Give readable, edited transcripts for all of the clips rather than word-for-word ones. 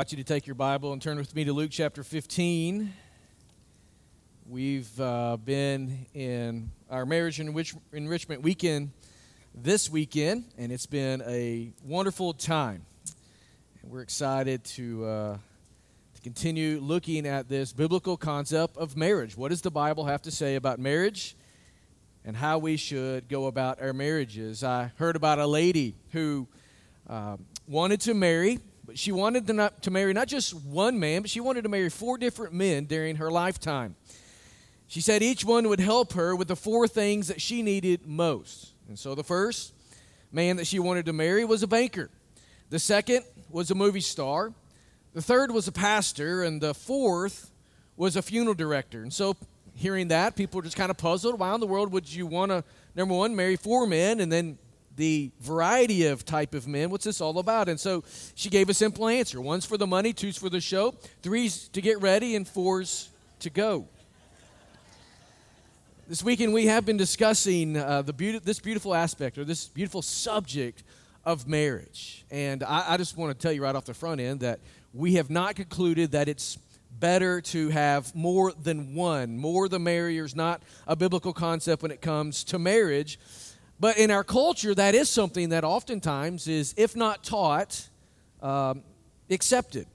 I want you to take your Bible and turn with me to Luke chapter 15. We've been in our Marriage Enrichment Weekend this weekend, and it's been a wonderful time. And we're excited to continue looking at this biblical concept of marriage. What does the Bible have to say about marriage and how we should go about our marriages? I heard about a lady who wanted to marry. She wanted to marry not just one man, but she wanted to marry four different men during her lifetime. She said each one would help her with the four things that she needed most. And so the first man that she wanted to marry was a banker. The second was a movie star. The third was a pastor. And the fourth was a funeral director. And so hearing that, people were just kind of puzzled. Why in the world would you want to, number one, marry four men and then the variety of type of men? What's this all about? And so she gave a simple answer. One's for the money, two's for the show, three's to get ready, and four's to go. This weekend we have been discussing this beautiful subject of marriage. And I just want to tell you right off the front end that we have not concluded that it's better to have more than one. More the merrier is not a biblical concept when it comes to marriage. But in our culture, that is something that oftentimes is, if not taught, accepted.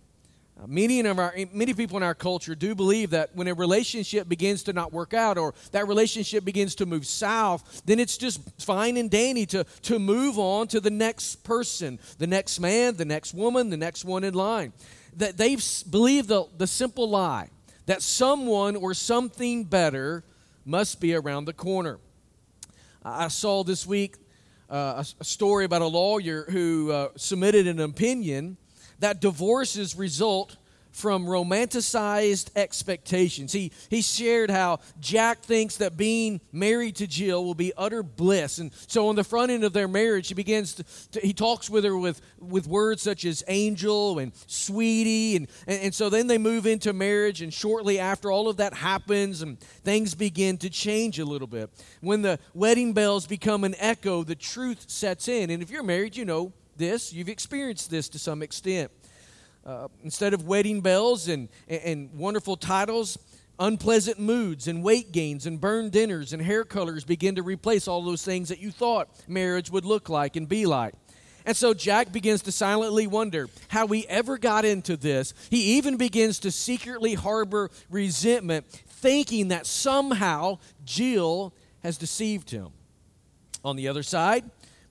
Many people in our culture do believe that when a relationship begins to not work out or that relationship begins to move south, then it's just fine and dandy to move on to the next person, the next man, the next woman, the next one in line. That they believe the simple lie that someone or something better must be around the corner. I saw this week a story about a lawyer who submitted an opinion that divorces result from romanticized expectations. He shared how Jack thinks that being married to Jill will be utter bliss. And so on the front end of their marriage, he talks with her with words such as angel and sweetie. And so then they move into marriage, and shortly after all of that happens, and things begin to change a little bit. When the wedding bells become an echo, the truth sets in. And if you're married, you know this. You've experienced this to some extent. Instead of wedding bells and wonderful titles, unpleasant moods and weight gains and burned dinners and hair colors begin to replace all those things that you thought marriage would look like and be like. And so Jack begins to silently wonder how he ever got into this. He even begins to secretly harbor resentment, thinking that somehow Jill has deceived him. On the other side,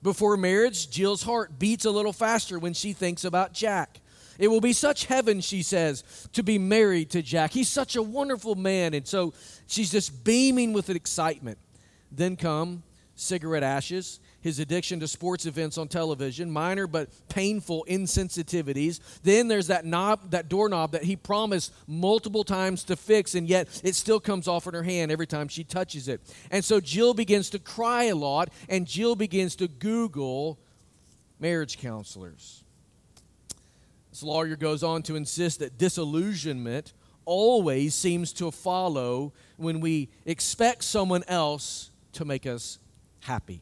before marriage, Jill's heart beats a little faster when she thinks about Jack. It will be such heaven, she says, to be married to Jack. He's such a wonderful man. And so she's just beaming with excitement. Then come cigarette ashes, his addiction to sports events on television, minor but painful insensitivities. Then there's that doorknob that he promised multiple times to fix, and yet it still comes off in her hand every time she touches it. And so Jill begins to cry a lot, and Jill begins to Google marriage counselors. This lawyer goes on to insist that disillusionment always seems to follow when we expect someone else to make us happy.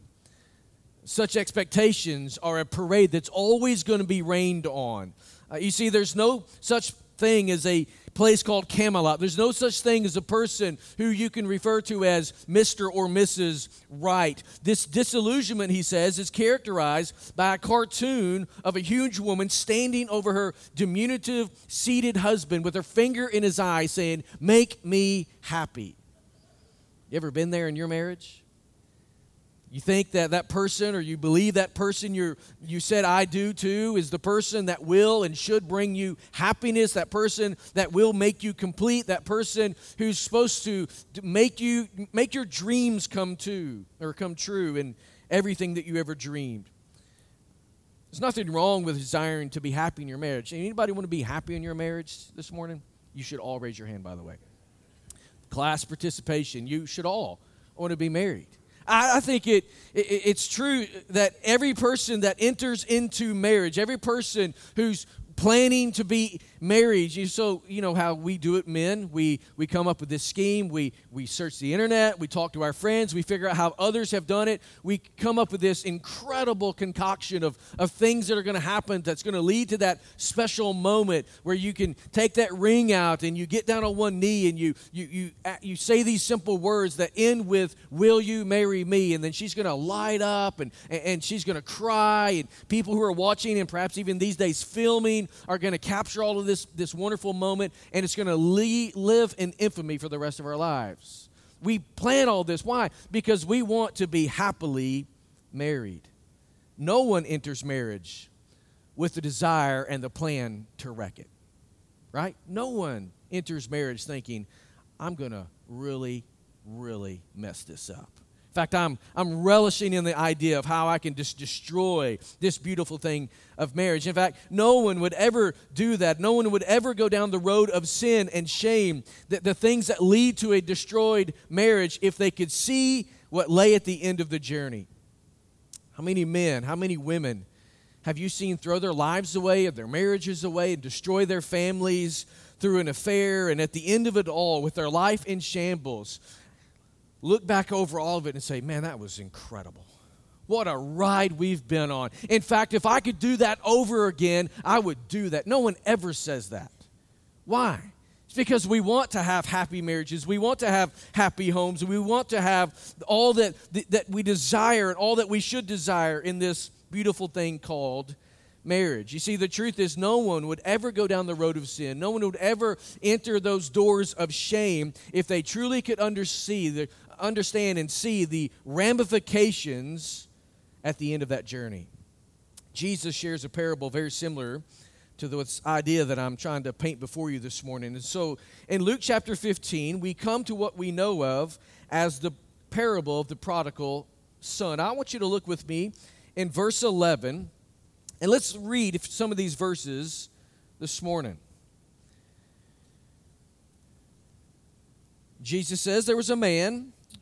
Such expectations are a parade that's always going to be rained on. You see, there's no such thing as a place called Camelot. There's no such thing as a person who you can refer to as Mr. or Mrs. Wright. This disillusionment, he says, is characterized by a cartoon of a huge woman standing over her diminutive, seated husband with her finger in his eye saying, "Make me happy." You ever been there in your marriage? You think that person, or you believe that person you said "I do too" is the person that will and should bring you happiness, that person that will make you complete, that person who's supposed to make your dreams come true and everything that you ever dreamed. There's nothing wrong with desiring to be happy in your marriage. Anybody want to be happy in your marriage this morning? You should all raise your hand, by the way. Class participation, you should all want to be married. I think it's true that every person that enters into marriage, every person who's planning to be married. So, you know how we do it, men. We come up with this scheme. We search the internet. We talk to our friends. We figure out how others have done it. We come up with this incredible concoction of things that are going to happen that's going to lead to that special moment where you can take that ring out and you get down on one knee and you say these simple words that end with, "Will you marry me?" And then she's going to light up and she's going to cry. And people who are watching and perhaps even these days filming are going to capture all of this wonderful moment, and it's going to live in infamy for the rest of our lives. We plan all this. Why? Because we want to be happily married. No one enters marriage with the desire and the plan to wreck it, right? No one enters marriage thinking, I'm going to really, really mess this up. In fact, I'm relishing in the idea of how I can just destroy this beautiful thing of marriage. In fact, no one would ever do that. No one would ever go down the road of sin and shame, the things that lead to a destroyed marriage, if they could see what lay at the end of the journey. How many men, how many women have you seen throw their lives away, their marriages away, and destroy their families through an affair, and at the end of it all, with their life in shambles, look back over all of it and say, man, that was incredible. What a ride we've been on. In fact, if I could do that over again, I would do that. No one ever says that. Why? It's because we want to have happy marriages. We want to have happy homes. We want to have all that we desire and all that we should desire in this beautiful thing called marriage. You see, the truth is no one would ever go down the road of sin. No one would ever enter those doors of shame if they truly could understand and see the ramifications at the end of that journey. Jesus shares a parable very similar to this idea that I'm trying to paint before you this morning. And so in Luke chapter 15, we come to what we know of as the parable of the prodigal son. I want you to look with me in verse 11, and let's read some of these verses this morning. Jesus says, there was a man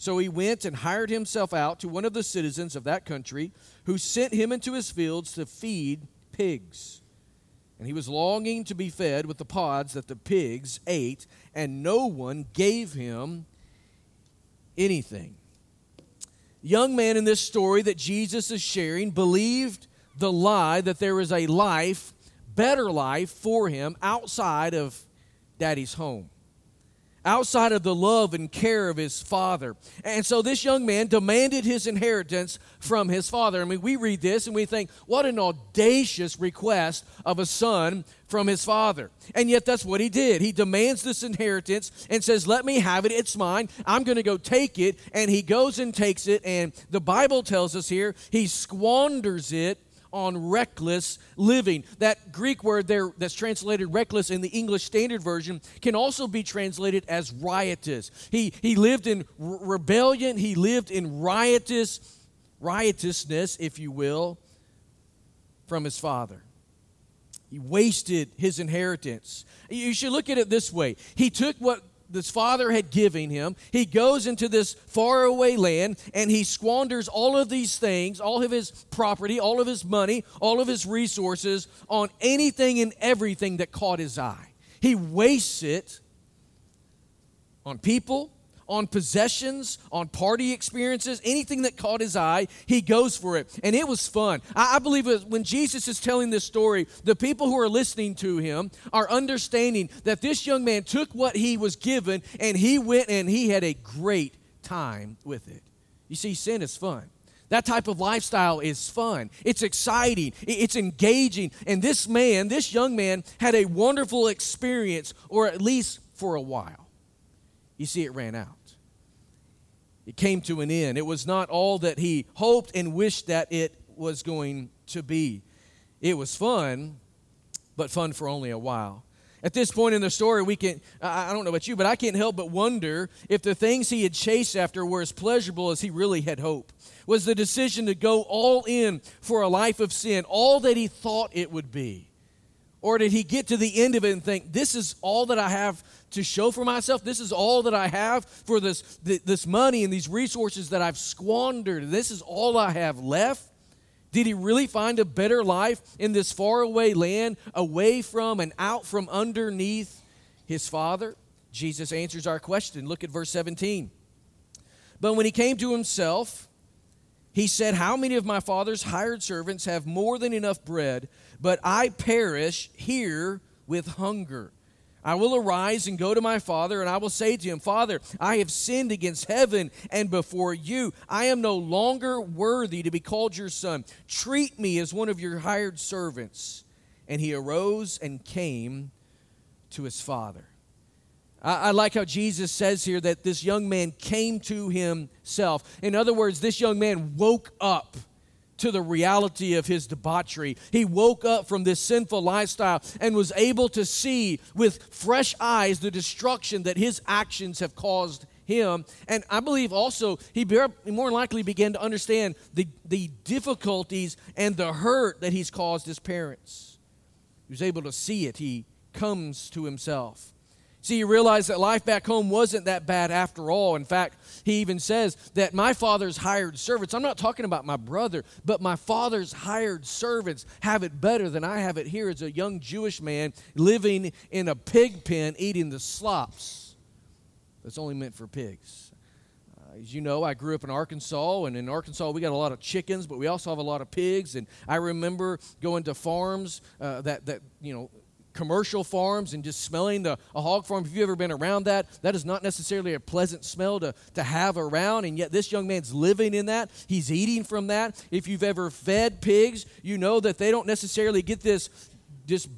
So he went and hired himself out to one of the citizens of that country, who sent him into his fields to feed pigs. And he was longing to be fed with the pods that the pigs ate, and no one gave him anything. The young man in this story that Jesus is sharing believed the lie that there is a life, better life for him outside of Daddy's home, outside of the love and care of his father. And so this young man demanded his inheritance from his father. I mean, we read this and we think, what an audacious request of a son from his father. And yet that's what he did. He demands this inheritance and says, let me have it. It's mine. I'm going to go take it. And he goes and takes it. And the Bible tells us here, he squanders it on reckless living. That Greek word there that's translated reckless in the English Standard Version can also be translated as riotous. He lived in rebellion. He lived in riotousness, if you will, from his father. He wasted his inheritance. You should look at it this way. He took what this father had given him. He goes into this faraway land, and he squanders all of these things, all of his property, all of his money, all of his resources on anything and everything that caught his eye. He wastes it on people, on possessions, on party experiences, anything that caught his eye, he goes for it. And it was fun. I believe when Jesus is telling this story, the people who are listening to him are understanding that this young man took what he was given, and he went and he had a great time with it. You see, sin is fun. That type of lifestyle is fun. It's exciting. It's engaging. And this young man, had a wonderful experience, or at least for a while. You see, it ran out. It came to an end. It was not all that he hoped and wished that it was going to be. It was fun, but fun for only a while. At this point in the story, we can, I don't know about you, but I can't help but wonder if the things he had chased after were as pleasurable as he really had hoped. Was the decision to go all in for a life of sin all that he thought it would be? Or did he get to the end of it and think, this is all that I have to show for myself? This is all that I have for this money and these resources that I've squandered. This is all I have left? Did he really find a better life in this faraway land, away from and out from underneath his father? Jesus answers our question. Look at verse 17. But when he came to himself, he said, how many of my father's hired servants have more than enough bread, but I perish here with hunger? I will arise and go to my father, and I will say to him, Father, I have sinned against heaven and before you. I am no longer worthy to be called your son. Treat me as one of your hired servants. And he arose and came to his father. I like how Jesus says here that this young man came to himself. In other words, this young man woke up to the reality of his debauchery. He woke up from this sinful lifestyle and was able to see with fresh eyes the destruction that his actions have caused him. And I believe also he more than likely began to understand the difficulties and the hurt that he's caused his parents. He was able to see it. He comes to himself. See, he realized that life back home wasn't that bad after all. In fact, he even says that my father's hired servants, I'm not talking about my brother, but my father's hired servants have it better than I have it here as a young Jewish man living in a pig pen eating the slops that's only meant for pigs. As you know, I grew up in Arkansas, and in Arkansas we got a lot of chickens, but we also have a lot of pigs. And I remember going to farms that commercial farms and just smelling a hog farm. If you've ever been around that is not necessarily a pleasant smell to have around, and yet this young man's living in that. He's eating from that. If you've ever fed pigs, you know that they don't necessarily get this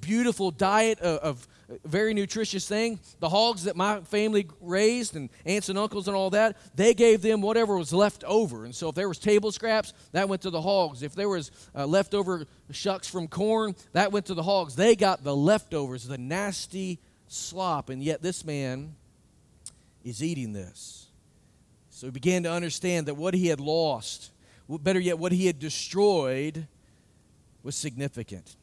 beautiful diet of very nutritious thing. The hogs that my family raised and aunts and uncles and all that, they gave them whatever was left over. And so if there was table scraps, that went to the hogs. If there was leftover shucks from corn, that went to the hogs. They got the leftovers, the nasty slop. And yet this man is eating this. So he began to understand that what he had lost, better yet, what he had destroyed, was significant.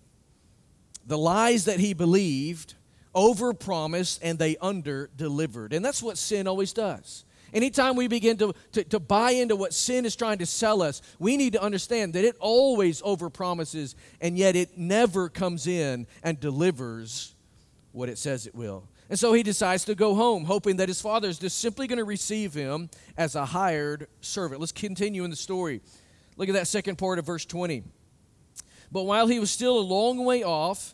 The lies that he believed overpromised and they underdelivered. And that's what sin always does. Anytime we begin to buy into what sin is trying to sell us, we need to understand that it always overpromises and yet it never comes in and delivers what it says it will. And so he decides to go home, hoping that his father is just simply going to receive him as a hired servant. Let's continue in the story. Look at that second part of verse 20. But while he was still a long way off,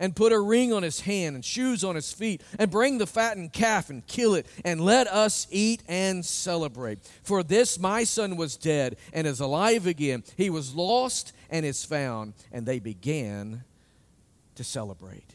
and put a ring on his hand and shoes on his feet, and bring the fattened calf and kill it, and let us eat and celebrate. For this my son was dead and is alive again. He was lost and is found. And they began to celebrate.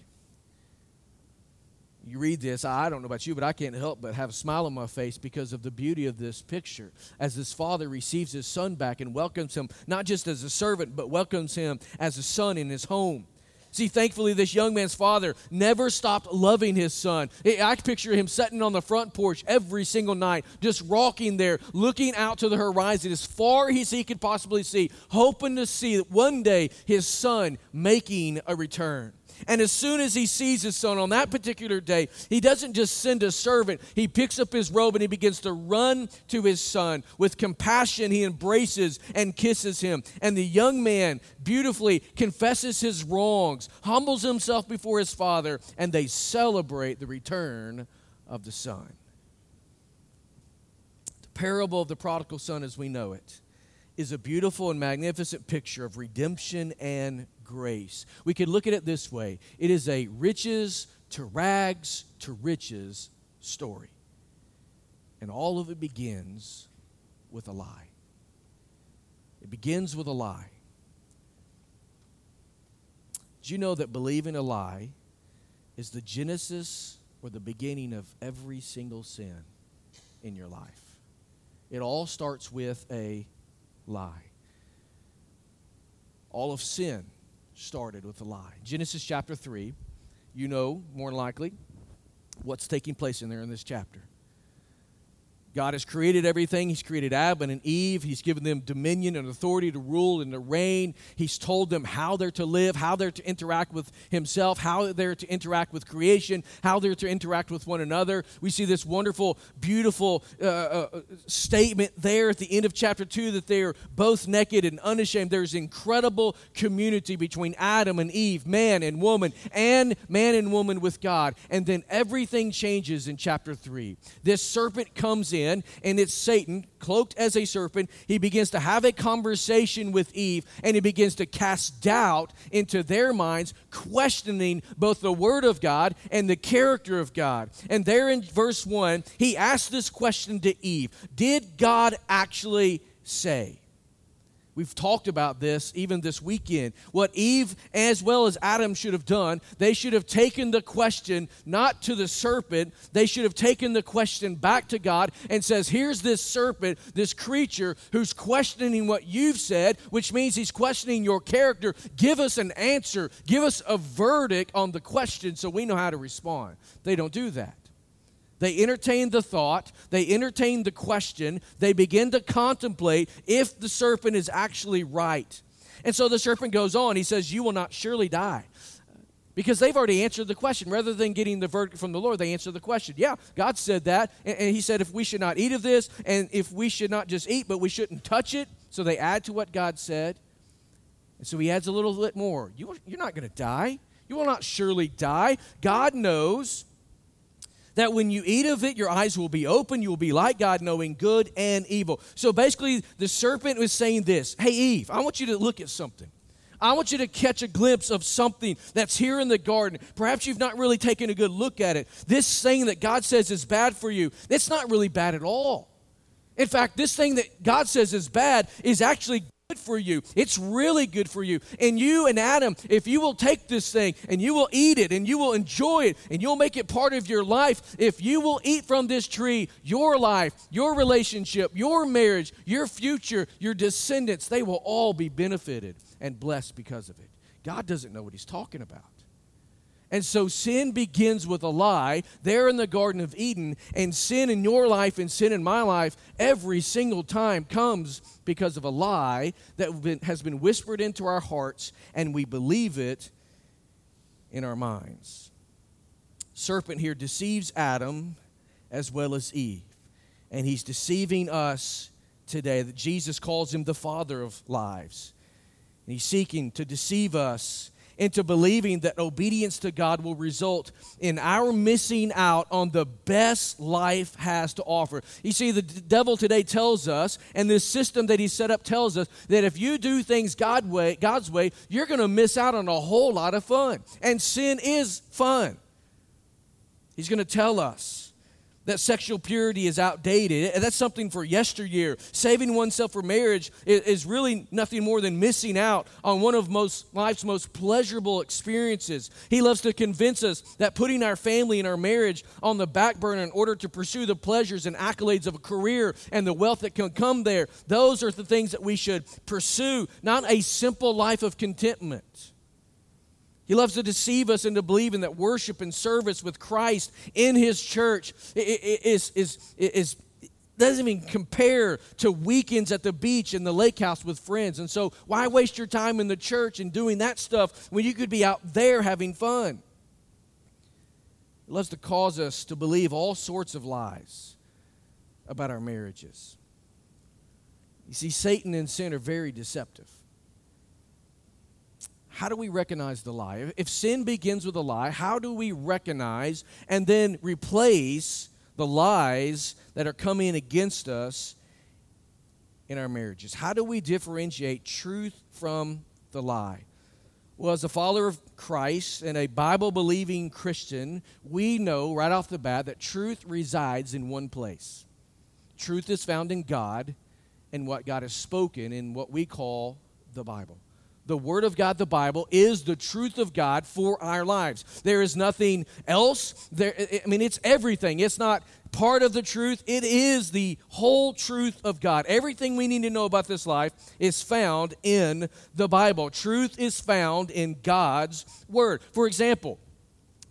You read this, I don't know about you, but I can't help but have a smile on my face because of the beauty of this picture. As this father receives his son back and welcomes him, not just as a servant, but welcomes him as a son in his home. See, thankfully, this young man's father never stopped loving his son. I picture him sitting on the front porch every single night, just rocking there, looking out to the horizon as far as he could possibly see, hoping to see one day his son making a return. And as soon as he sees his son on that particular day, he doesn't just send a servant. He picks up his robe and he begins to run to his son. With compassion, he embraces and kisses him. And the young man beautifully confesses his wrongs, humbles himself before his father, and they celebrate the return of the son. The parable of the prodigal son as we know it is a beautiful and magnificent picture of redemption and grace. We could look at it this way. It is a riches to rags to riches story. And all of it begins with a lie. It begins with a lie. Do you know that believing a lie is the genesis or the beginning of every single sin in your life? It all starts with a lie. All of sin started with a lie. Genesis chapter 3, you know more than likely what's taking place in there in this chapter. God has created everything. He's created Adam and Eve. He's given them dominion and authority to rule and to reign. He's told them how they're to live, how they're to interact with himself, how they're to interact with creation, how they're to interact with one another. We see this wonderful, beautiful statement there at the end of chapter 2 that they are both naked and unashamed. There's incredible community between Adam and Eve, man and woman, and man and woman with God. And then everything changes in chapter 3. This serpent comes in. And it's Satan, cloaked as a serpent. He begins to have a conversation with Eve, and he begins to cast doubt into their minds, questioning both the Word of God and the character of God. And there in verse 1, he asks this question to Eve: did God actually say? We've talked about this even this weekend. What Eve as well as Adam should have done, they should have taken the question not to the serpent. They should have taken the question back to God and says, here's this serpent, this creature who's questioning what you've said, which means he's questioning your character. Give us an answer. Give us a verdict on the question so we know how to respond. They don't do that. They entertain the thought, they entertain the question, they begin to contemplate if the serpent is actually right. And so the serpent goes on, he says, you will not surely die. Because they've already answered the question. Rather than getting the verdict from the Lord, they answer the question. Yeah, God said that, and he said if we should not eat of this, and if we should not just eat, but we shouldn't touch it. So they add to what God said. And so he adds a little bit more. You're not going to die. You will not surely die. God knows that when you eat of it, your eyes will be open. You will be like God, knowing good and evil. So basically, the serpent was saying this: hey, Eve, I want you to look at something. I want you to catch a glimpse of something that's here in the garden. Perhaps you've not really taken a good look at it. This thing that God says is bad for you, it's not really bad at all. In fact, this thing that God says is bad is actually good for you. It's really good for you. And you and Adam, if you will take this thing and you will eat it and you will enjoy it and you'll make it part of your life, if you will eat from this tree, your life, your relationship, your marriage, your future, your descendants, they will all be benefited and blessed because of it. God doesn't know what he's talking about. And so sin begins with a lie there in the Garden of Eden, and sin in your life and sin in my life every single time comes because of a lie that has been whispered into our hearts, and we believe it in our minds. Serpent here deceives Adam as well as Eve, and he's deceiving us today. That Jesus calls him the father of lies, and he's seeking to deceive us into believing that obedience to God will result in our missing out on the best life has to offer. You see, the devil today tells us, and this system that he set up tells us, that if you do things God's way, you're going to miss out on a whole lot of fun. And sin is fun. He's going to tell us that sexual purity is outdated. That's something for yesteryear. Saving oneself for marriage is really nothing more than missing out on one of life's most pleasurable experiences. He loves to convince us that putting our family and our marriage on the back burner in order to pursue the pleasures and accolades of a career and the wealth that can come there, those are the things that we should pursue, not a simple life of contentment. He loves to deceive us into believing that worship and service with Christ in His church doesn't even compare to weekends at the beach and the lake house with friends. And so why waste your time in the church and doing that stuff when you could be out there having fun? He loves to cause us to believe all sorts of lies about our marriages. You see, Satan and sin are very deceptive. How do we recognize the lie? If sin begins with a lie, how do we recognize and then replace the lies that are coming against us in our marriages? How do we differentiate truth from the lie? Well, as a follower of Christ and a Bible-believing Christian, we know right off the bat that truth resides in one place. Truth is found in God and what God has spoken in what we call the Bible. The Word of God, the Bible, is the truth of God for our lives. There is nothing else. It's everything. It's not part of the truth. It is the whole truth of God. Everything we need to know about this life is found in the Bible. Truth is found in God's Word. For example,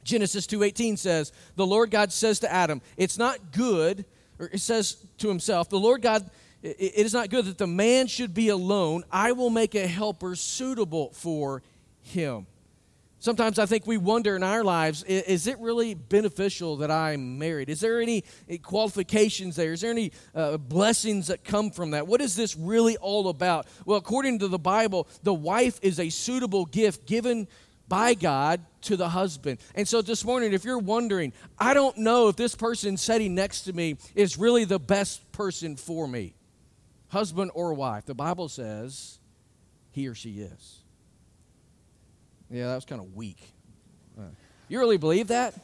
Genesis 2:18 says, the Lord God says to Adam, it's not good, or it says to himself, the Lord God, it is not good that the man should be alone. I will make a helper suitable for him. Sometimes I think we wonder in our lives, is it really beneficial that I'm married? Is there any qualifications there? Is there any blessings that come from that? What is this really all about? Well, according to the Bible, the wife is a suitable gift given by God to the husband. And so this morning, if you're wondering, I don't know if this person sitting next to me is really the best person for me, husband or wife, the Bible says he or she is. Yeah, that was kind of weak. You really believe that?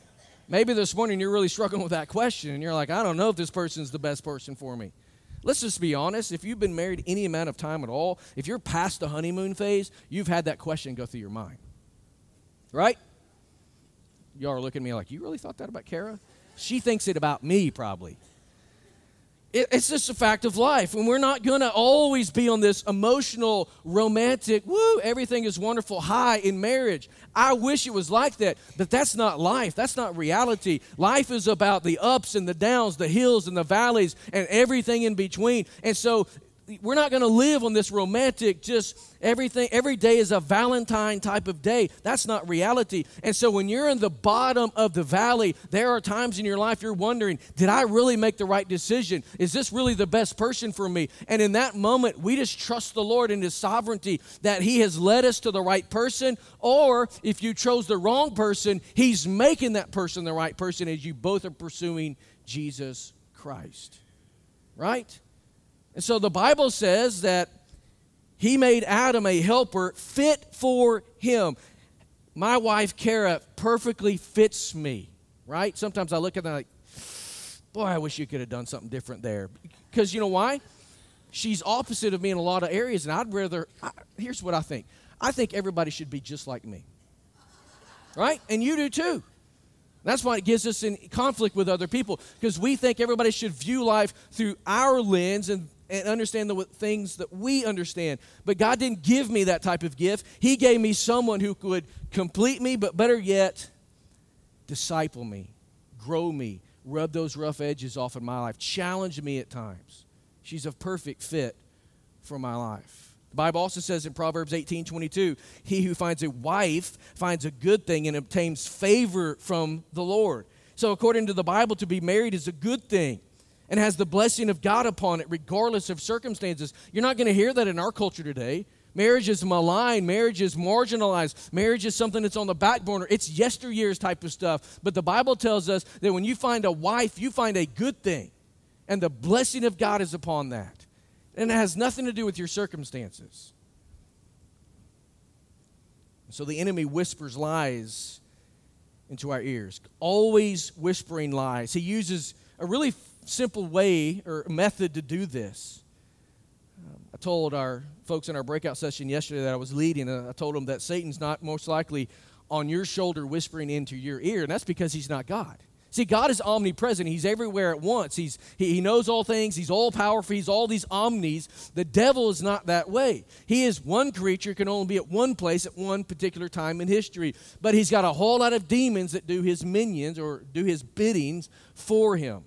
Maybe this morning you're really struggling with that question, and you're like, I don't know if this person's the best person for me. Let's just be honest. If you've been married any amount of time at all, if you're past the honeymoon phase, you've had that question go through your mind. Right? Y'all are looking at me like, you really thought that about Kara? She thinks it about me, probably. It's just a fact of life, and we're not going to always be on this emotional, romantic, woo, everything is wonderful high in marriage. I wish it was like that, but that's not life. That's not reality. Life is about the ups and the downs, the hills and the valleys, and everything in between. And so we're not going to live on this romantic, just everything, every day is a Valentine type of day. That's not reality. And so when you're in the bottom of the valley, there are times in your life you're wondering, did I really make the right decision? Is this really the best person for me? And in that moment, we just trust the Lord in His sovereignty that He has led us to the right person, or if you chose the wrong person, He's making that person the right person as you both are pursuing Jesus Christ, right? And so the Bible says that He made Adam a helper fit for him. My wife, Kara, perfectly fits me, right? Sometimes I look at her like, boy, I wish you could have done something different there. Because you know why? She's opposite of me in a lot of areas, and I'd rather, here's what I think. I think everybody should be just like me, right? And you do too. That's why it gives us in conflict with other people, because we think everybody should view life through our lens and understand the things that we understand. But God didn't give me that type of gift. He gave me someone who could complete me, but better yet, disciple me, grow me, rub those rough edges off in my life, challenge me at times. She's a perfect fit for my life. The Bible also says in Proverbs 18:22, he who finds a wife finds a good thing and obtains favor from the Lord. So according to the Bible, to be married is a good thing and has the blessing of God upon it regardless of circumstances. You're not going to hear that in our culture today. Marriage is maligned. Marriage is marginalized. Marriage is something that's on the back burner. It's yesteryear's type of stuff. But the Bible tells us that when you find a wife, you find a good thing, and the blessing of God is upon that. And it has nothing to do with your circumstances. So the enemy whispers lies into our ears, always whispering lies. He uses a really simple way or method to do this. I told our folks in our breakout session yesterday that I was leading, and I told them that Satan's not most likely on your shoulder whispering into your ear, and that's because he's not God. See, God is omnipresent. He's everywhere at once. He knows all things. He's all-powerful. He's all these omnis. The devil is not that way. He is one creature, can only be at one place at one particular time in history. But he's got a whole lot of demons that do his minions or do his biddings for him.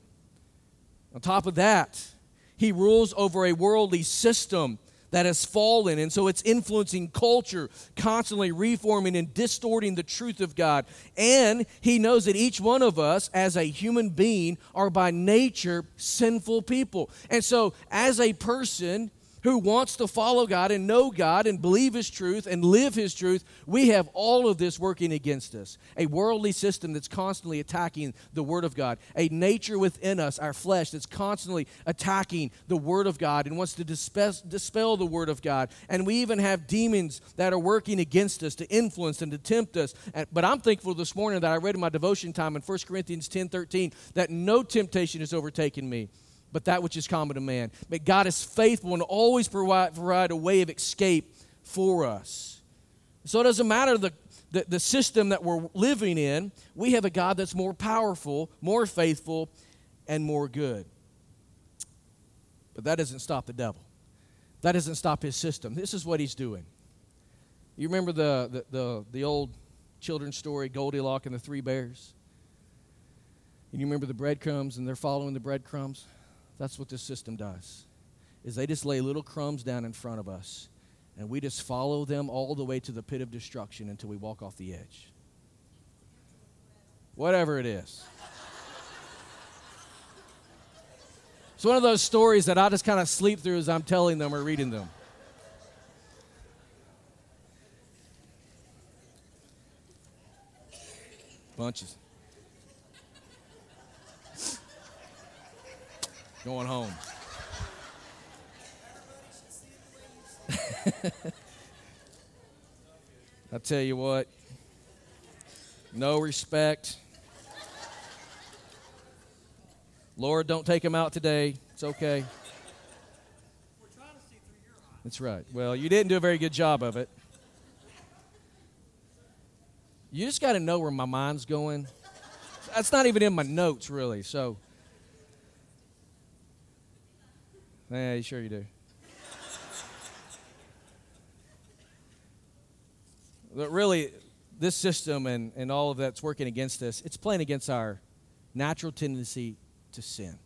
On top of that, he rules over a worldly system that has fallen, and so it's influencing culture, constantly reforming and distorting the truth of God. And he knows that each one of us as a human being are by nature sinful people. And so as a person who wants to follow God and know God and believe His truth and live His truth, we have all of this working against us. A worldly system that's constantly attacking the Word of God. A nature within us, our flesh, that's constantly attacking the Word of God and wants to dispel the Word of God. And we even have demons that are working against us to influence and to tempt us. But I'm thankful this morning that I read in my devotion time in 1 Corinthians 10:13 that no temptation has overtaken me but that which is common to man. But God is faithful and always provide a way of escape for us. So it doesn't matter the system that we're living in. We have a God that's more powerful, more faithful, and more good. But that doesn't stop the devil. That doesn't stop his system. This is what he's doing. You remember the old children's story, Goldilocks and the Three Bears? And you remember the breadcrumbs, and they're following the breadcrumbs? That's what this system does, is they just lay little crumbs down in front of us, and we just follow them all the way to the pit of destruction until we walk off the edge. Whatever it is. It's one of those stories that I just kind of sleep through as I'm telling them or reading them. Bunches. Going home. I tell you what, no respect. Lord, don't take him out today. It's okay. We're trying to see through your eyes. That's right. Well, you didn't do a very good job of it. You just got to know where my mind's going. That's not even in my notes, really. So, yeah, sure you do. But really, this system and all of that's working against us. It's playing against our natural tendency to sin.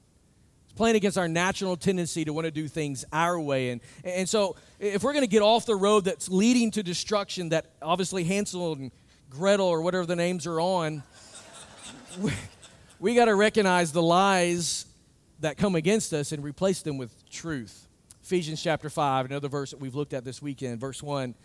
It's playing against our natural tendency to want to do things our way. And so if we're going to get off the road that's leading to destruction, that obviously Hansel and Gretel or whatever the names are on, we got to recognize the lies that come against us and replace them with truth. Ephesians chapter 5, another verse that we've looked at this weekend, verse 1.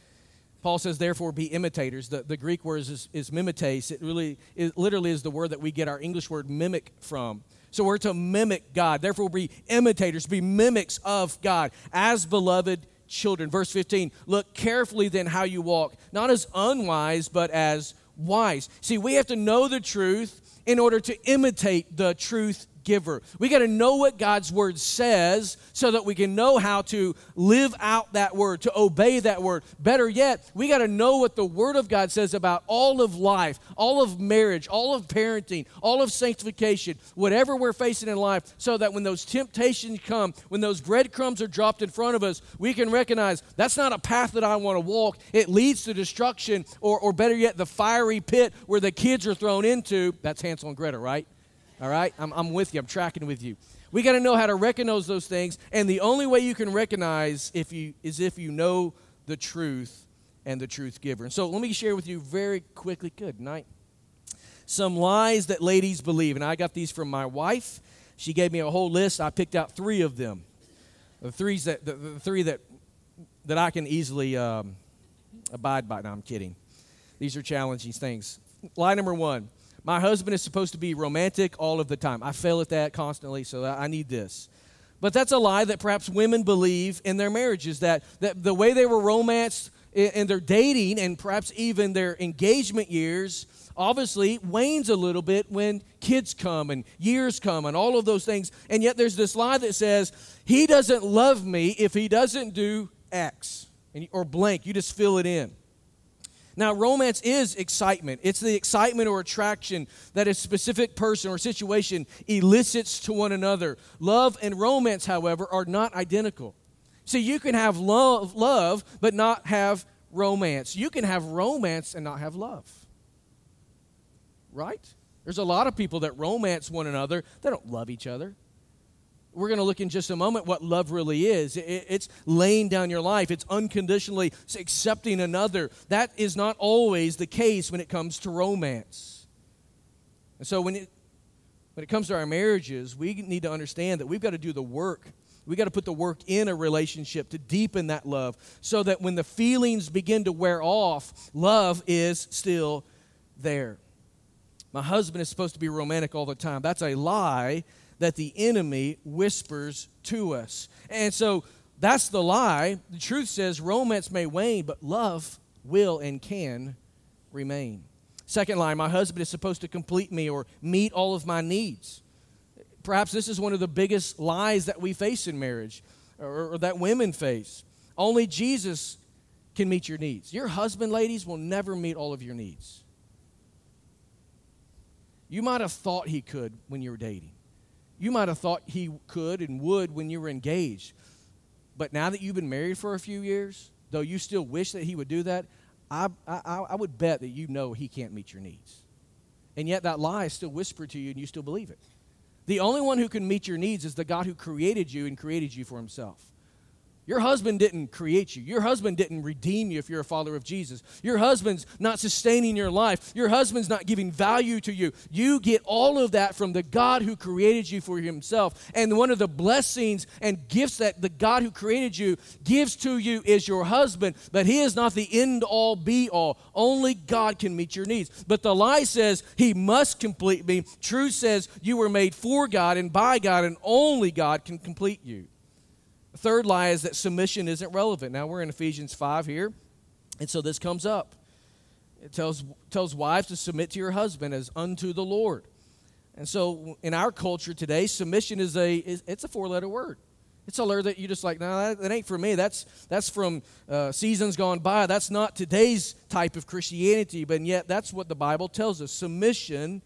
Paul says, therefore, be imitators. The Greek word is mimetes. It literally is the word that we get our English word mimic from. So we're to mimic God. Therefore, be imitators, be mimics of God as beloved children. Verse 15, look carefully then how you walk, not as unwise, but as wise. See, we have to know the truth in order to imitate the truth giver. We got to know what God's word says so that we can know how to live out that word, to obey that word. Better yet, we got to know what the word of God says about all of life, all of marriage, all of parenting, all of sanctification, whatever we're facing in life, so that when those temptations come, when those breadcrumbs are dropped in front of us, we can recognize that's not a path that I want to walk. It leads to destruction, or better yet, the fiery pit where the kids are thrown into. That's Hansel and Gretel, right? All right, I'm with you. I'm tracking with you. We got to know how to recognize those things, and the only way you can recognize if you know the truth and the truth giver. And so let me share with you very quickly, good night, some lies that ladies believe. And I got these from my wife. She gave me a whole list. I picked out three of them, the three that I can easily abide by. No, I'm kidding. These are challenging things. Lie number one. My husband is supposed to be romantic all of the time. I fail at that constantly, so I need this. But that's a lie that perhaps women believe in their marriages, that the way they were romanced in their dating and perhaps even their engagement years obviously wanes a little bit when kids come and years come and all of those things. And yet there's this lie that says, he doesn't love me if he doesn't do X or blank. You just fill it in. Now, romance is excitement. It's the excitement or attraction that a specific person or situation elicits to one another. Love and romance, however, are not identical. See, you can have love, but not have romance. You can have romance and not have love. Right? There's a lot of people that romance one another. They don't love each other. We're going to look in just a moment what love really is. It's laying down your life. It's unconditionally accepting another. That is not always the case when it comes to romance. And so when it comes to our marriages, we need to understand that we've got to do the work. We've got to put the work in a relationship to deepen that love so that when the feelings begin to wear off, love is still there. My husband is supposed to be romantic all the time. That's a lie that the enemy whispers to us. And so that's the lie. The truth says romance may wane, but love will and can remain. Second lie, my husband is supposed to complete me or meet all of my needs. Perhaps this is one of the biggest lies that we face in marriage or that women face. Only Jesus can meet your needs. Your husband, ladies, will never meet all of your needs. You might have thought he could when you were dating. You might have thought he could and would when you were engaged. But now that you've been married for a few years, though you still wish that he would do that, I would bet that you know he can't meet your needs. And yet that lie is still whispered to you and you still believe it. The only one who can meet your needs is the God who created you and created you for himself. Your husband didn't create you. Your husband didn't redeem you if you're a follower of Jesus. Your husband's not sustaining your life. Your husband's not giving value to you. You get all of that from the God who created you for himself. And one of the blessings and gifts that the God who created you gives to you is your husband. But he is not the end-all, be-all. Only God can meet your needs. But the lie says, he must complete me. Truth says, you were made for God and by God, and only God can complete you. The third lie is that submission isn't relevant. Now, we're in Ephesians 5 here, and so this comes up. It tells wives to submit to your husband as unto the Lord. And so in our culture today, submission is it's a four-letter word. It's a letter that you just like, no, that ain't for me. That's from seasons gone by. That's not today's type of Christianity, but yet that's what the Bible tells us. Submission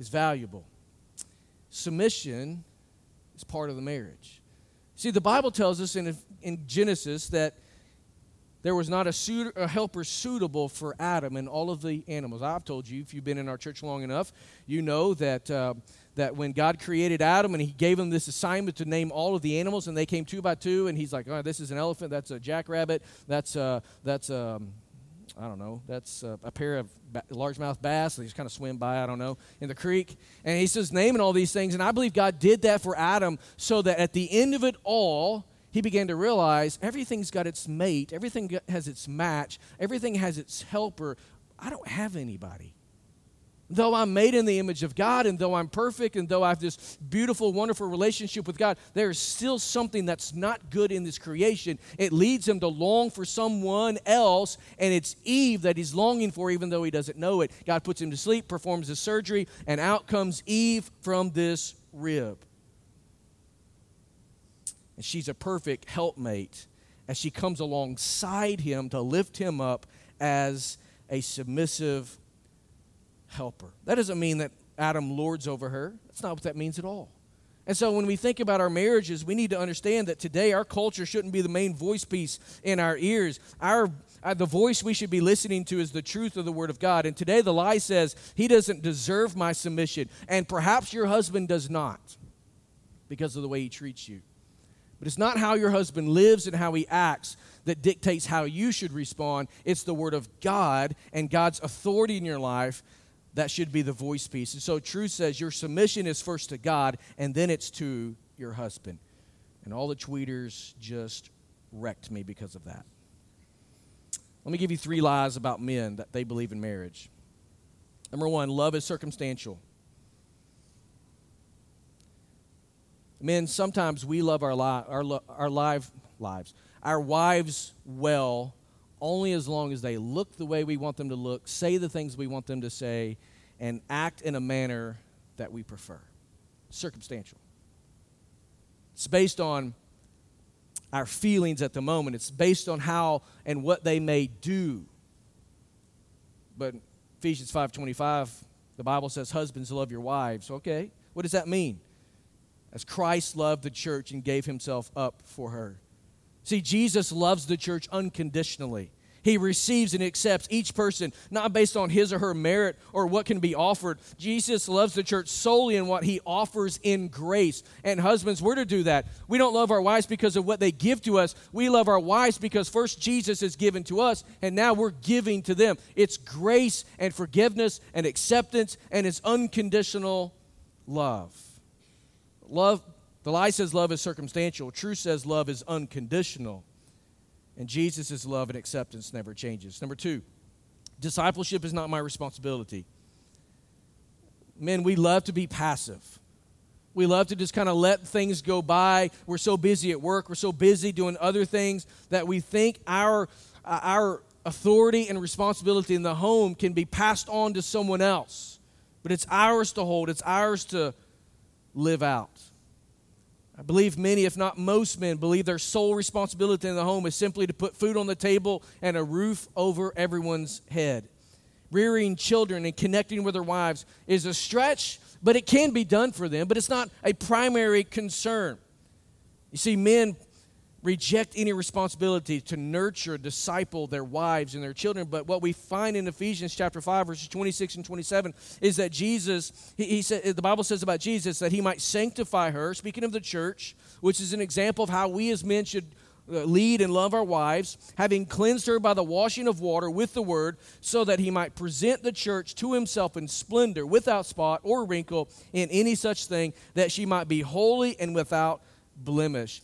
is valuable. Submission is part of the marriage. See, the Bible tells us in Genesis that there was not a helper suitable for Adam and all of the animals. I've told you, if you've been in our church long enough, you know that when God created Adam and he gave him this assignment to name all of the animals, and they came 2 by 2, and he's like, oh, this is an elephant, that's a jackrabbit, that's a pair of largemouth bass. They just kind of swim by, in the creek. And he says, naming all these things. And I believe God did that for Adam so that at the end of it all, he began to realize everything's got its mate. Everything has its match. Everything has its helper. I don't have anybody. Though I'm made in the image of God, and though I'm perfect, and though I have this beautiful, wonderful relationship with God, there is still something that's not good in this creation. It leads him to long for someone else, and it's Eve that he's longing for, even though he doesn't know it. God puts him to sleep, performs his surgery, and out comes Eve from this rib. And she's a perfect helpmate as she comes alongside him to lift him up as a submissive helper. That doesn't mean that Adam lords over her. That's not what that means at all. And so when we think about our marriages, we need to understand that today our culture shouldn't be the main voice piece in our ears. The voice we should be listening to is the truth of the Word of God. And today the lie says, he doesn't deserve my submission. And perhaps your husband does not because of the way he treats you. But it's not how your husband lives and how he acts that dictates how you should respond. It's the Word of God and God's authority in your life that should be the voice piece. And so truth says your submission is first to God, and then it's to your husband. And all the tweeters just wrecked me because of that. Let me give you 3 lies about men that they believe in marriage. Number 1, love is circumstantial. Men, sometimes we love our wives well, only as long as they look the way we want them to look, say the things we want them to say, and act in a manner that we prefer. Circumstantial. It's based on our feelings at the moment. It's based on how and what they may do. But Ephesians 5:25, the Bible says, husbands, love your wives. Okay, what does that mean? As Christ loved the church and gave himself up for her. See, Jesus loves the church unconditionally. He receives and accepts each person, not based on his or her merit or what can be offered. Jesus loves the church solely in what he offers in grace. And husbands, we're to do that. We don't love our wives because of what they give to us. We love our wives because first Jesus is given to us, and now we're giving to them. It's grace and forgiveness and acceptance, and it's unconditional love. The lie says love is circumstantial. Truth says love is unconditional. And Jesus' love and acceptance never changes. Number 2, discipleship is not my responsibility. Men, we love to be passive. We love to just kind of let things go by. We're so busy at work. We're so busy doing other things that we think our authority and responsibility in the home can be passed on to someone else. But it's ours to hold. It's ours to live out. I believe many, if not most men, believe their sole responsibility in the home is simply to put food on the table and a roof over everyone's head. Rearing children and connecting with their wives is a stretch, but it can be done for them, but it's not a primary concern. You see, men reject any responsibility to nurture, disciple their wives and their children. But what we find in Ephesians chapter 5, verses 26 and 27, is that Jesus, he said, the Bible says about Jesus, that he might sanctify her, speaking of the church, which is an example of how we as men should lead and love our wives, having cleansed her by the washing of water with the word, so that he might present the church to himself in splendor, without spot or wrinkle, in any such thing, that she might be holy and without blemish.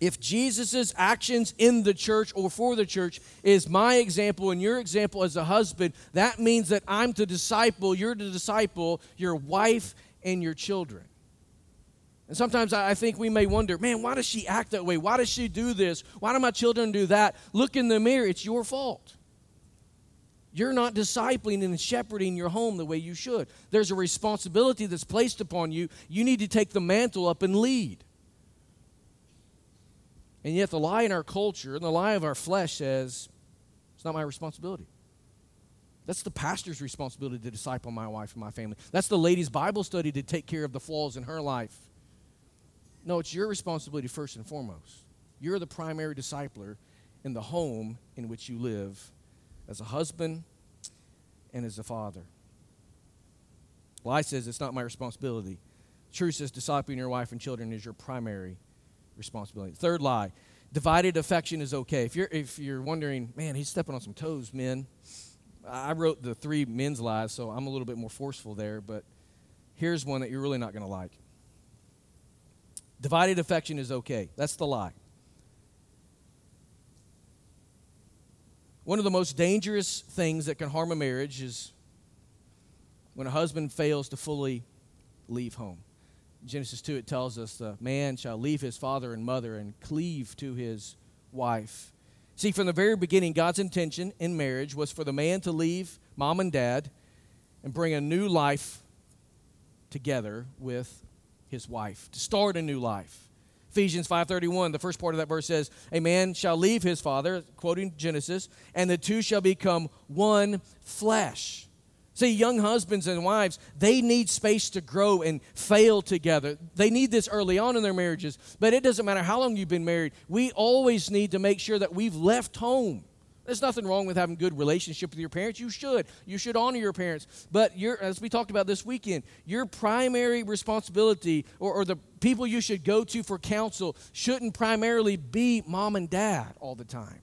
If Jesus' actions in the church or for the church is my example and your example as a husband, that means that I'm to disciple, you're to disciple your wife and your children. And sometimes I think we may wonder, man, why does she act that way? Why does she do this? Why do my children do that? Look in the mirror, it's your fault. You're not discipling and shepherding your home the way you should. There's a responsibility that's placed upon you. You need to take the mantle up and lead. And yet the lie in our culture and the lie of our flesh says, it's not my responsibility. That's the pastor's responsibility to disciple my wife and my family. That's the ladies' Bible study to take care of the flaws in her life. No, it's your responsibility first and foremost. You're the primary discipler in the home in which you live as a husband and as a father. Lie says it's not my responsibility. Truth says discipling your wife and children is your primary responsibility. Third lie, divided affection is okay. If you're wondering, man, he's stepping on some toes, men. I wrote the three men's lies, so I'm a little bit more forceful there, but here's one that you're really not going to like. Divided affection is okay. That's the lie. One of the most dangerous things that can harm a marriage is when a husband fails to fully leave home. Genesis 2, it tells us the man shall leave his father and mother and cleave to his wife. See, from the very beginning, God's intention in marriage was for the man to leave mom and dad and bring a new life together with his wife, to start a new life. Ephesians 5:31, the first part of that verse says, a man shall leave his father, quoting Genesis, and the two shall become one flesh. See, young husbands and wives, they need space to grow and fail together. They need this early on in their marriages, but it doesn't matter how long you've been married. We always need to make sure that we've left home. There's nothing wrong with having a good relationship with your parents. You should. You should honor your parents. But as we talked about this weekend, your primary responsibility or the people you should go to for counsel shouldn't primarily be mom and dad all the time.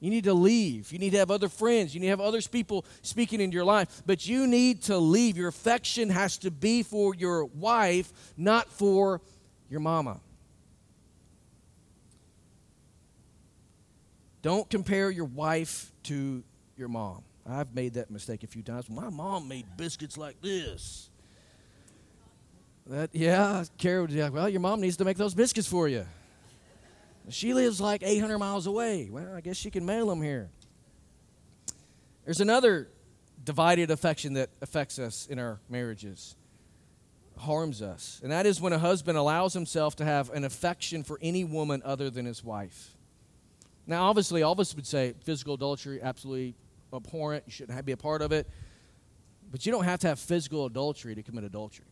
You need to leave. You need to have other friends. You need to have other people speaking into your life. But you need to leave. Your affection has to be for your wife, not for your mama. Don't compare your wife to your mom. I've made that mistake a few times. My mom made biscuits like this. Kara would be like, well, your mom needs to make those biscuits for you. She lives like 800 miles away. Well, I guess she can mail them here. There's another divided affection that affects us in our marriages, harms us, and that is when a husband allows himself to have an affection for any woman other than his wife. Now, obviously, all of us would say physical adultery, absolutely abhorrent. You shouldn't be a part of it. But you don't have to have physical adultery to commit adultery.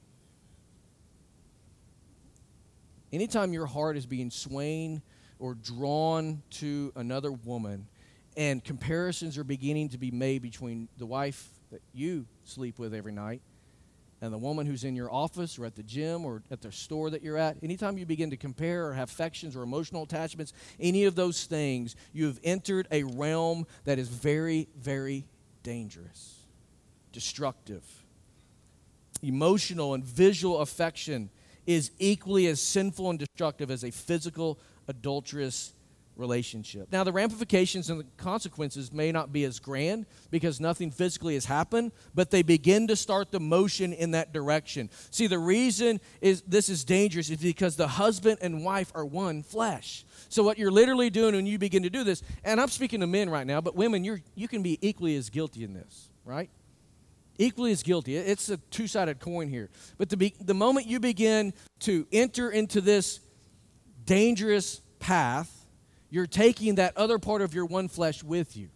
Anytime your heart is being swayed or drawn to another woman, and comparisons are beginning to be made between the wife that you sleep with every night and the woman who's in your office or at the gym or at the store that you're at, anytime you begin to compare or have affections or emotional attachments, any of those things, you have entered a realm that is very, very dangerous, destructive. Emotional and visual affection is equally as sinful and destructive as a physical adulterous relationship. Now, the ramifications and the consequences may not be as grand because nothing physically has happened, but they begin to start the motion in that direction. See, the reason is this is dangerous is because the husband and wife are one flesh. So what you're literally doing when you begin to do this, and I'm speaking to men right now, but women, you can be equally as guilty in this, right? Equally as guilty. It's a two-sided coin here. But the moment you begin to enter into this dangerous path, you're taking that other part of your one flesh with you.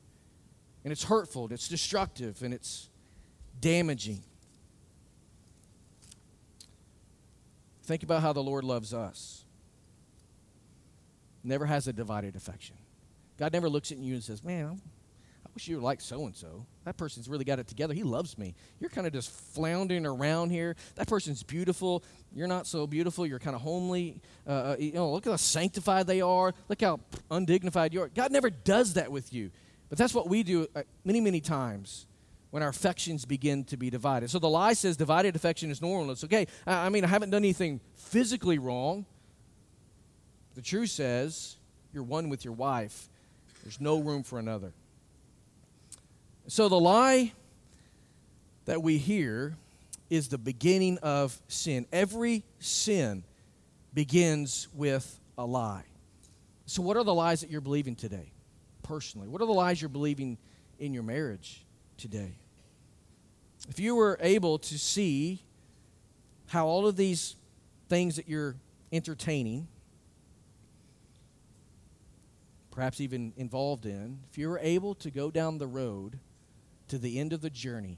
And it's hurtful, and it's destructive, and it's damaging. Think about how the Lord loves us. Never has a divided affection. God never looks at you and says, man, I wish you were like so-and-so. That person's really got it together. He loves me. You're kind of just floundering around here. That person's beautiful. You're not so beautiful. You're kind of homely. Look how sanctified they are. Look how undignified you are. God never does that with you. But that's what we do many, many times when our affections begin to be divided. So the lie says divided affection is normal. It's okay. I mean, I haven't done anything physically wrong. The truth says you're one with your wife. There's no room for another. So the lie that we hear is the beginning of sin. Every sin begins with a lie. So what are the lies that you're believing today, personally? What are the lies you're believing in your marriage today? If you were able to see how all of these things that you're entertaining, perhaps even involved in, if you were able to go down the road to the end of the journey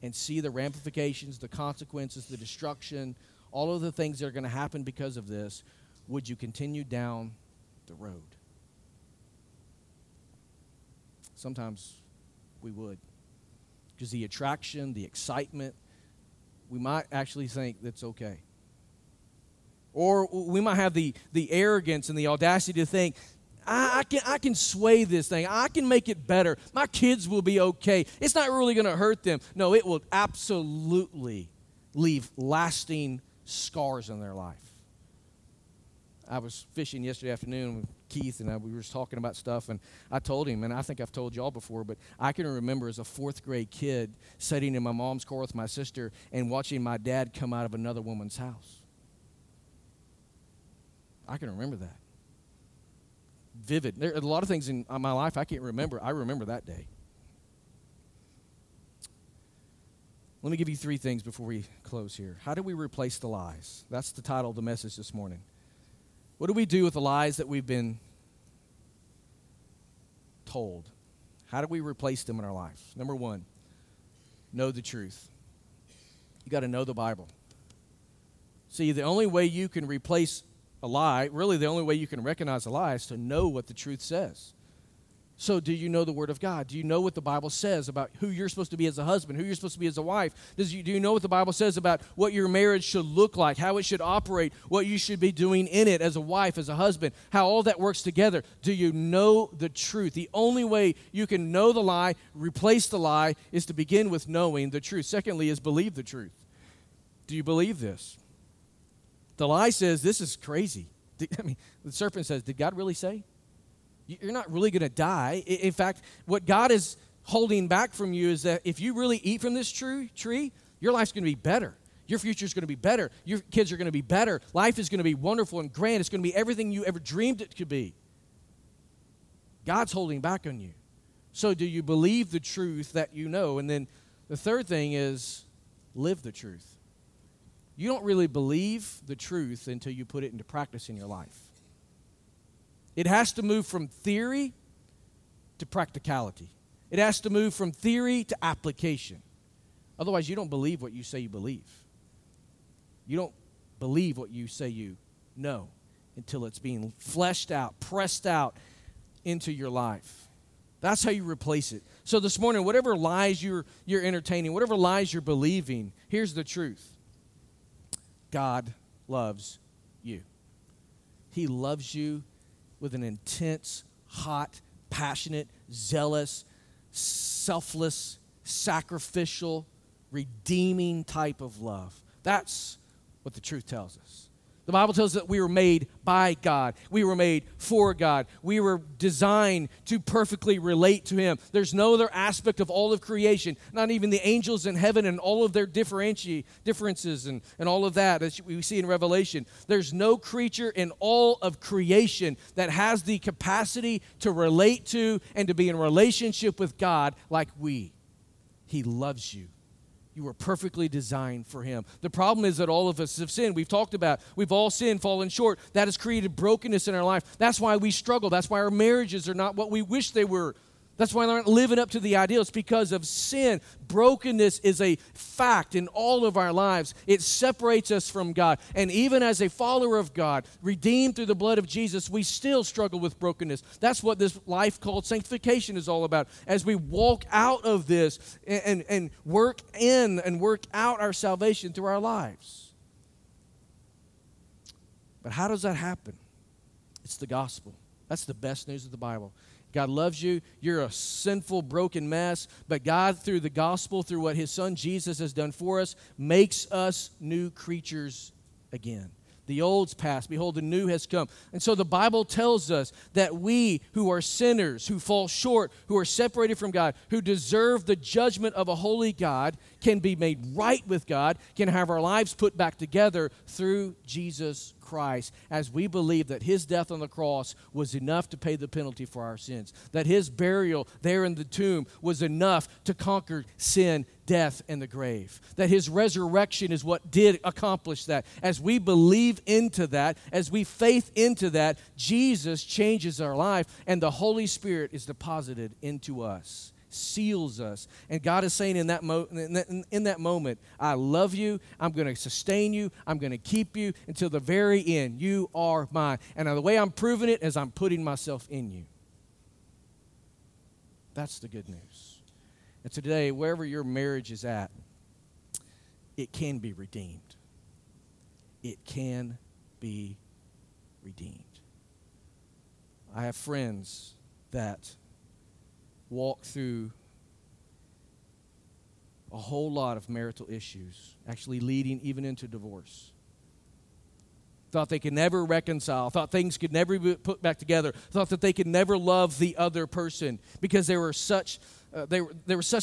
and see the ramifications, the consequences, the destruction, all of the things that are going to happen because of this, would you continue down the road? Sometimes we would. Because the attraction, the excitement, we might actually think that's okay. Or we might have the arrogance and the audacity to think, I can sway this thing. I can make it better. My kids will be okay. It's not really going to hurt them. No, it will absolutely leave lasting scars in their life. I was fishing yesterday afternoon with Keith, and we were just talking about stuff, and I told him, and I think I've told y'all before, but I can remember as a fourth-grade kid sitting in my mom's car with my sister and watching my dad come out of another woman's house. I can remember that. Vivid. There are a lot of things in my life I can't remember. I remember that day. Let me give you three things before we close here. How do we replace the lies? That's the title of the message this morning. What do we do with the lies that we've been told? How do we replace them in our life? Number one, know the truth. You got to know the Bible. See, the only way you can replace a lie, really the only way you can recognize a lie is to know what the truth says. So do you know the Word of God? Do you know what the Bible says about who you're supposed to be as a husband, who you're supposed to be as a wife? Do you know what the Bible says about what your marriage should look like, how it should operate, what you should be doing in it as a wife, as a husband, how all that works together? Do you know the truth? The only way you can know the lie, replace the lie, is to begin with knowing the truth. Secondly is believe the truth. Do you believe this? The lie says, this is crazy. The serpent says, did God really say? You're not really going to die. In fact, what God is holding back from you is that if you really eat from this tree, your life's going to be better. Your future's going to be better. Your kids are going to be better. Life is going to be wonderful and grand. It's going to be everything you ever dreamed it could be. God's holding back on you. So do you believe the truth that you know? And then the third thing is live the truth. You don't really believe the truth until you put it into practice in your life. It has to move from theory to practicality. It has to move from theory to application. Otherwise, you don't believe what you say you believe. You don't believe what you say you know until it's being fleshed out, pressed out into your life. That's how you replace it. So this morning, whatever lies you're entertaining, whatever lies you're believing, here's the truth. God loves you. He loves you with an intense, hot, passionate, zealous, selfless, sacrificial, redeeming type of love. That's what the truth tells us. The Bible tells us that we were made by God. We were made for God. We were designed to perfectly relate to Him. There's no other aspect of all of creation, not even the angels in heaven and all of their differences and all of that as we see in Revelation. There's no creature in all of creation that has the capacity to relate to and to be in relationship with God like we. He loves you. You were perfectly designed for him. The problem is that all of us have sinned. We've talked about it. We've all sinned, fallen short. That has created brokenness in our life. That's why we struggle. That's why our marriages are not what we wish they were. That's why they aren't living up to the ideal. It's because of sin. Brokenness is a fact in all of our lives. It separates us from God. And even as a follower of God, redeemed through the blood of Jesus, we still struggle with brokenness. That's what this life called sanctification is all about. As we walk out of this and work in and work out our salvation through our lives. But how does that happen? It's the gospel. That's the best news of the Bible. God loves you. You're a sinful, broken mess. But God, through the gospel, through what his son Jesus has done for us, makes us new creatures again. The old's past. Behold, the new has come. And so the Bible tells us that we who are sinners, who fall short, who are separated from God, who deserve the judgment of a holy God, can be made right with God, can have our lives put back together through Jesus Christ, as we believe that his death on the cross was enough to pay the penalty for our sins, that his burial there in the tomb was enough to conquer sin, death, and the grave, that his resurrection is what did accomplish that. As we believe into that, as we faith into that, Jesus changes our life, and the Holy Spirit is deposited into us, seals us. And God is saying in that moment, I love you, I'm going to sustain you, I'm going to keep you until the very end. You are mine. And the way I'm proving it is I'm putting myself in you. That's the good news. And today, wherever your marriage is at, it can be redeemed. It can be redeemed. I have friends that walk through a whole lot of marital issues, actually leading even into divorce. Thought they could never reconcile, thought things could never be put back together, thought that they could never love the other person because there was such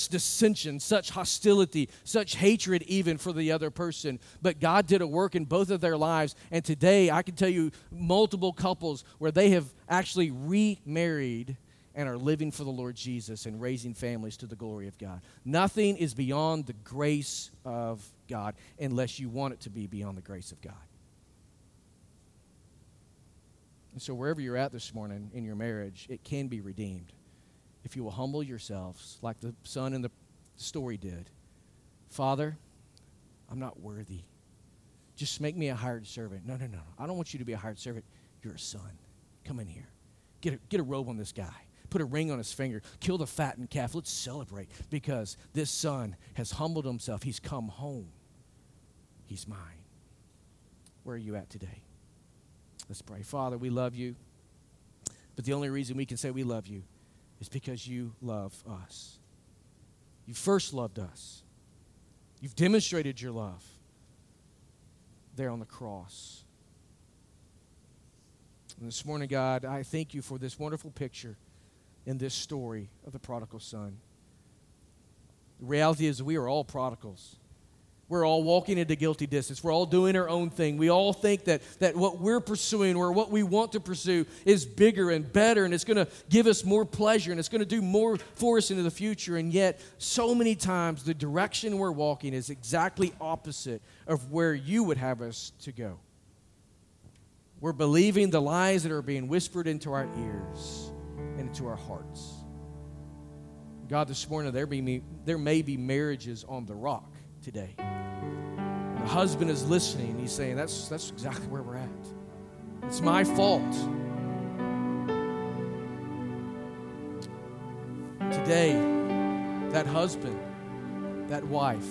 dissension, such hostility, such hatred even for the other person. But God did a work in both of their lives, and today I can tell you multiple couples where they have actually remarried and are living for the Lord Jesus and raising families to the glory of God. Nothing is beyond the grace of God unless you want it to be beyond the grace of God. And so wherever you're at this morning in your marriage, it can be redeemed if you will humble yourselves like the son in the story did. Father, I'm not worthy. Just make me a hired servant. No. I don't want you to be a hired servant. You're a son. Come in here. Get a robe on this guy. Put a ring on his finger, kill the fattened calf. Let's celebrate because this son has humbled himself. He's come home. He's mine. Where are you at today? Let's pray. Father, we love you, but the only reason we can say we love you is because you love us. You first loved us. You've demonstrated your love there on the cross. And this morning, God, I thank you for this wonderful picture in this story of the prodigal son. The reality is we are all prodigals. We're all walking into guilty distance. We're all doing our own thing. We all think that what we're pursuing or what we want to pursue is bigger and better, and it's going to give us more pleasure, and it's going to do more for us into the future. And yet, so many times, the direction we're walking is exactly opposite of where you would have us to go. We're believing the lies that are being whispered into our ears and into our hearts. God, this morning, there may be marriages on the rock today. And the husband is listening. He's saying, that's exactly where we're at. It's my fault. Today, that husband, that wife,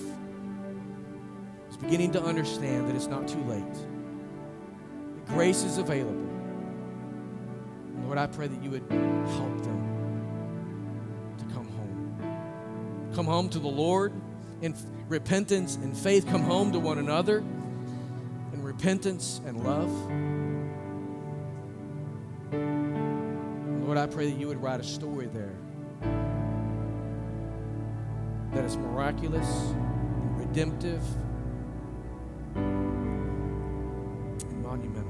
is beginning to understand that it's not too late. Grace is available. Lord, I pray that you would help them to come home. Come home to the Lord in repentance and faith. Come home to one another in repentance and love. Lord, I pray that you would write a story there that is miraculous and redemptive and monumental.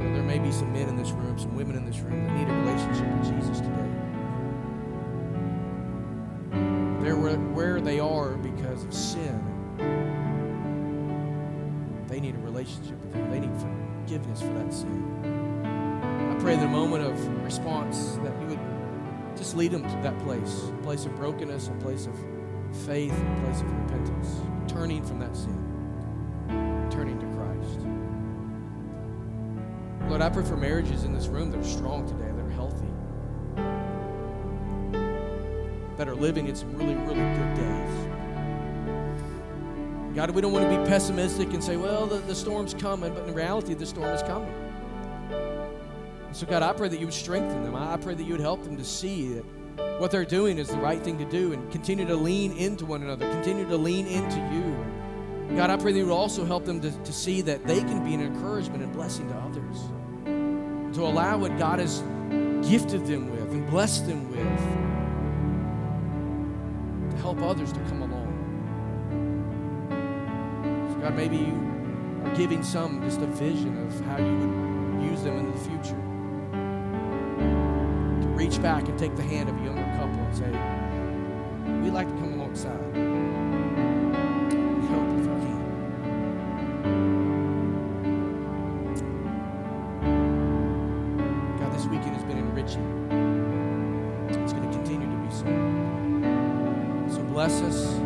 There may be some men in this room, some women in this room that need a relationship with Jesus today. where they are because of sin. They need a relationship with you. They need forgiveness for that sin. I pray the moment of response that you would just lead them to that place, a place of brokenness, a place of faith, a place of repentance, turning from that sin, turning to Christ. Lord, I pray for marriages in this room that are strong today, that are healthy, that are living in some really, really good days. God, we don't want to be pessimistic and say, well, the storm's coming, but in reality, the storm is coming. So, God, I pray that you would strengthen them. I pray that you would help them to see that what they're doing is the right thing to do and continue to lean into one another, continue to lean into you. God, I pray that you would also help them to see that they can be an encouragement and blessing to others, to allow what God has gifted them with and blessed them with to help others to come along. So, God, maybe you are giving some just a vision of how you would use them in the future. Reach back and take the hand of a younger couple and say, we'd like to come alongside. We hope if we can. God, this weekend has been enriching. It's going to continue to be so. So bless us.